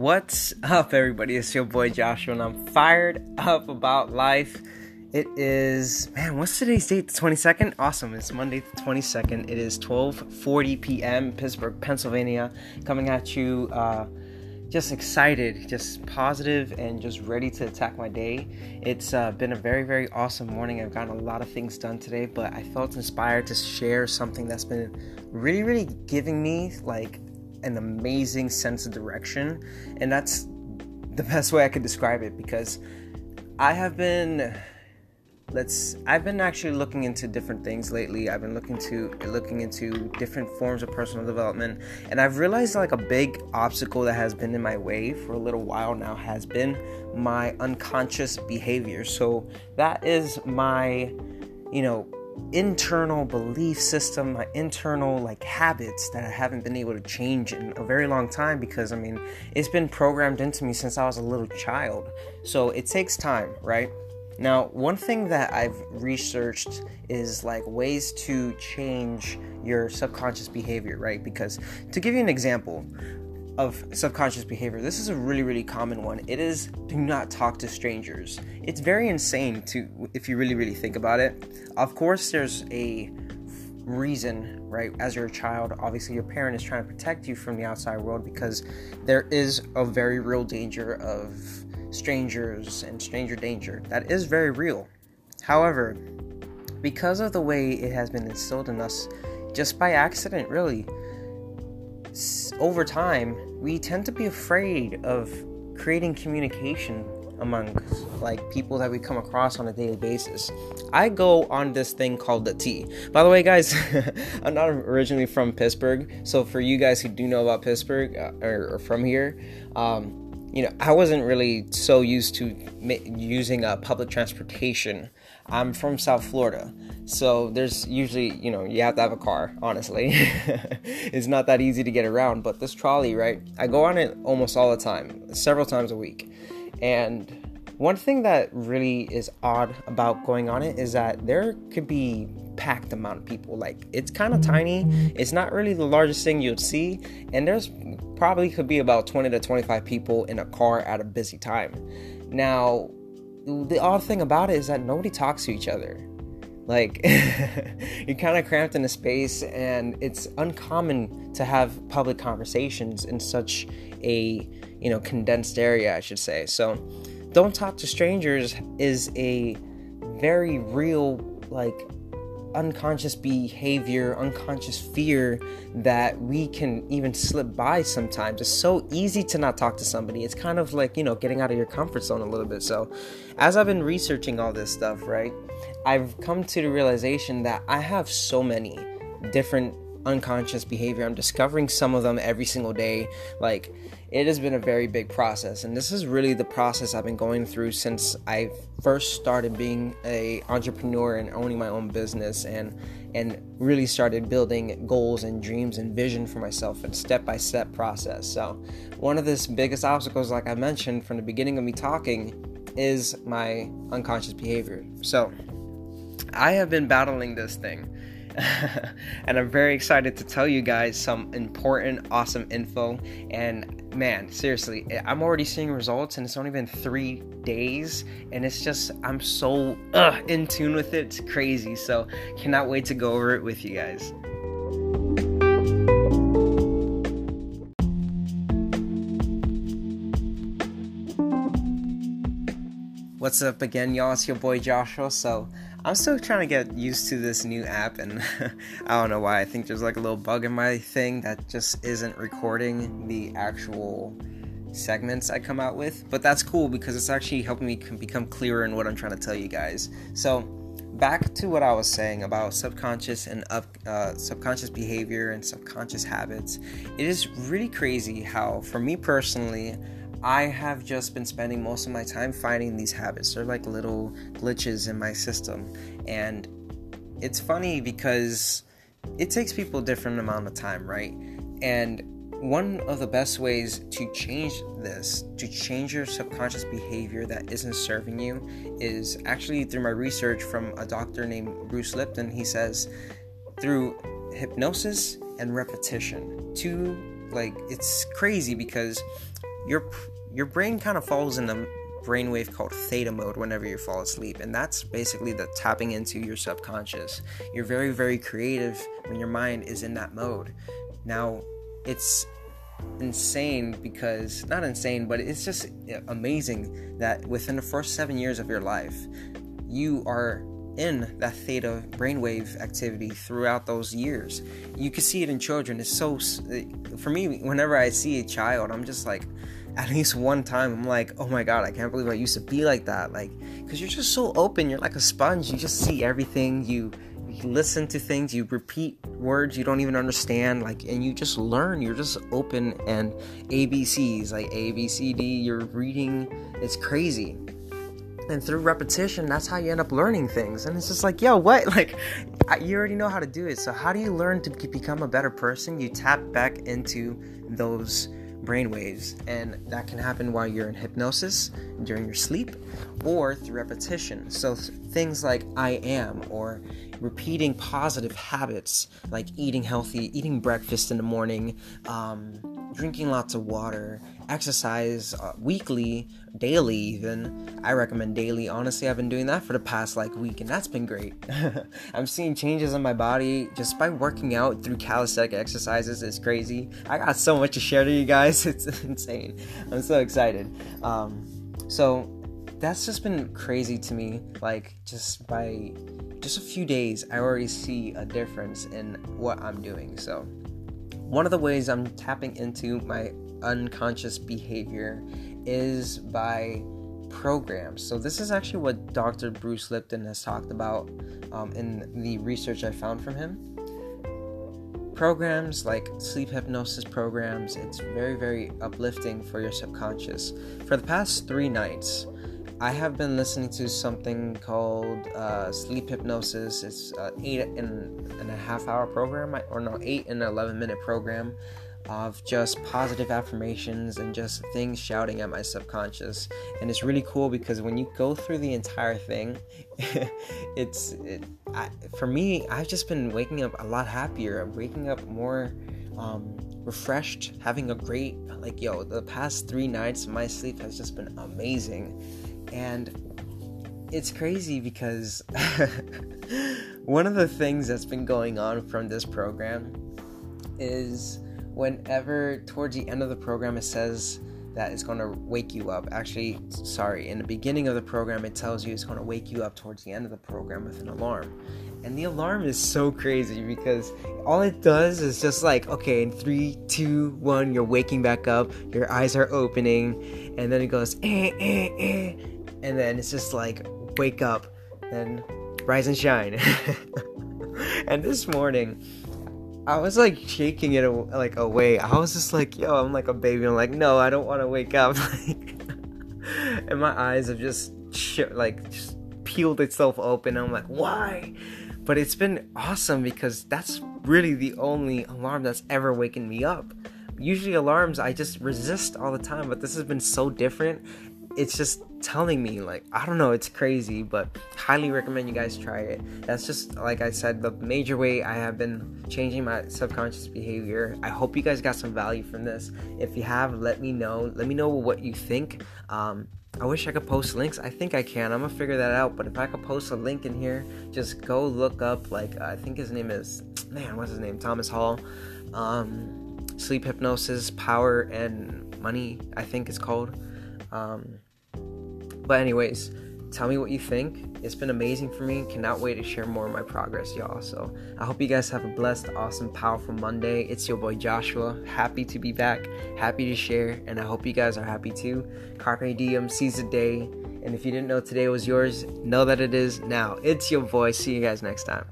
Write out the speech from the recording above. What's up, everybody? It's your boy Joshua, and I'm fired up about life. It is, what's today's date? The 22nd? Awesome. It's Monday the 22nd. It is 12:40 p.m. Pittsburgh, Pennsylvania. Coming at you just excited, just positive, and just ready to attack my day. It's been a very, very awesome morning. I've gotten a lot of things done today, but I felt inspired to share something that's been really, really giving me like an amazing sense of direction, and that's the best way I could describe it, because I have been I've been actually looking into different things lately. I've been looking into different forms of personal development, and I've realized like a big obstacle that has been in my way for a little while now has been my unconscious behavior. So that is my, internal belief system, my internal habits that I haven't been able to change in a very long time, because it's been programmed into me since I was a little child. So it takes time, right? Now, one thing that I've researched is ways to change your subconscious behavior, right? Because to give you an example of subconscious behavior, this is a really, really common one. It is, do not talk to strangers. It's very insane if you really, really think about it. Of course, there's a reason, right? As you're a child, obviously your parent is trying to protect you from the outside world, because there is a very real danger of strangers and stranger danger. That is very real. However, because of the way it has been instilled in us, just by accident, really, over time, we tend to be afraid of creating communication among people that we come across on a daily basis. I go on this thing called the T. By the way, guys, I'm not originally from Pittsburgh, so for you guys who do know about Pittsburgh or from here, I wasn't really so used to using public transportation. I'm from South Florida, so there's usually, you have to have a car, honestly. It's not that easy to get around, but this trolley, right, I go on it almost all the time, several times a week. And one thing that really is odd about going on it is that there could be packed amount of people. It's kind of tiny. It's not really the largest thing you'd see, and there's probably could be about 20 to 25 people in a car at a busy time. Now, the odd thing about it is that nobody talks to each other. You're kind of cramped in a space, and it's uncommon to have public conversations in such a, condensed area, I should say. So don't talk to strangers is a very real, unconscious behavior, unconscious fear that we can even slip by sometimes. It's so easy to not talk to somebody. It's kind of getting out of your comfort zone a little bit. So as I've been researching all this stuff, right, I've come to the realization that I have so many different unconscious behavior. I'm discovering some of them every single day. It has been a very big process, and this is really the process I've been going through since I first started being an entrepreneur and owning my own business, and really started building goals and dreams and vision for myself, and step-by-step process. So one of the biggest obstacles, like I mentioned from the beginning of me talking, is my unconscious behavior. So I have been battling this thing. And I'm very excited to tell you guys some important, awesome info. And seriously, I'm already seeing results, and it's only been 3 days, and it's just, I'm so in tune with it. It's crazy. So cannot wait to go over it with you guys. What's up again, y'all? It's your boy Joshua. So I'm still trying to get used to this new app, and I don't know why. I think there's a little bug in my thing that just isn't recording the actual segments I come out with, but that's cool because it's actually helping me become clearer in what I'm trying to tell you guys. So back to what I was saying about subconscious and subconscious behavior and subconscious habits. It is really crazy how, for me personally, I have just been spending most of my time fighting these habits. They're like little glitches in my system. And it's funny because it takes people a different amount of time, right? And one of the best ways to change this, to change your subconscious behavior that isn't serving you, is actually through my research from a doctor named Bruce Lipton. He says through hypnosis and repetition. It's crazy because your brain kind of falls in a brainwave called theta mode whenever you fall asleep, and that's basically the tapping into your subconscious. You're very, very creative when your mind is in that mode. Now, it's insane because, not insane, but it's just amazing that within the first 7 years of your life, you are in that theta brainwave activity throughout those years. You can see it in children. It's so, for me, whenever I see a child, I'm just like, at least one time, I'm like, oh my God, I can't believe I used to be like that. Like, because you're just so open. You're like a sponge. You just see everything. You listen to things. You repeat words you don't even understand. Like, and you just learn. You're just open, and ABCs, like A, B, C, D, you're reading. It's crazy. And through repetition, that's how you end up learning things. And it's just like, yo, what? Like, you already know how to do it. So how do you learn to become a better person? You tap back into those brainwaves. And that can happen while you're in hypnosis, during your sleep, or through repetition. So things like I am, or repeating positive habits, like eating healthy, eating breakfast in the morning, drinking lots of water, exercise weekly, daily even. I recommend daily. Honestly, I've been doing that for the past week, and that's been great. I'm seeing changes in my body just by working out through calisthenic exercises. It's crazy. I got so much to share to you guys. It's insane. I'm so excited. So that's just been crazy to me. Like, just by just a few days, I already see a difference in what I'm doing. So one of the ways I'm tapping into my unconscious behavior is by programs. So this is actually what Dr. Bruce Lipton has talked about in the research I found from him. Programs like sleep hypnosis programs, it's very, very uplifting for your subconscious. For the past 3 nights, I have been listening to something called sleep hypnosis. It's an 8.5 hour program, or no, 8 and 11 minute program of just positive affirmations and just things shouting at my subconscious. And it's really cool because when you go through the entire thing, for me, I've just been waking up a lot happier. I'm waking up more refreshed, having a great, the past 3 nights, my sleep has just been amazing. And it's crazy because one of the things that's been going on from this program is whenever towards the end of the program it says that it's going to wake you up. In the beginning of the program it tells you it's going to wake you up towards the end of the program with an alarm. And the alarm is so crazy because all it does is just okay, in 3, 2, 1, you're waking back up, your eyes are opening, and then it goes, and then it's just wake up, then rise and shine. And this morning, I was shaking it away. I was just yo, I'm like a baby. I'm no, I don't want to wake up. And my eyes have just just peeled itself open. I'm why? But it's been awesome because that's really the only alarm that's ever waken me up. Usually alarms I just resist all the time, but this has been so different. It's just telling me, I don't know, it's crazy, but highly recommend you guys try it. That's just, like I said, the major way I have been changing my subconscious behavior. I hope you guys got some value from this. If you have, let me know. Let me know what you think. I wish I could post links. I think I can. I'm gonna figure that out. But if I could post a link in here, just go look up, I think his name is, Thomas Hall. Sleep Hypnosis, Power, and Money, I think it's called. But anyways, tell me what you think. It's been amazing for me. Cannot wait to share more of my progress, y'all. So I hope you guys have a blessed, awesome, powerful Monday. It's your boy Joshua. Happy to be back. Happy to share. And I hope you guys are happy too. Carpe diem. Seize the day. And if you didn't know today was yours, know that it is now. It's your boy. See you guys next time.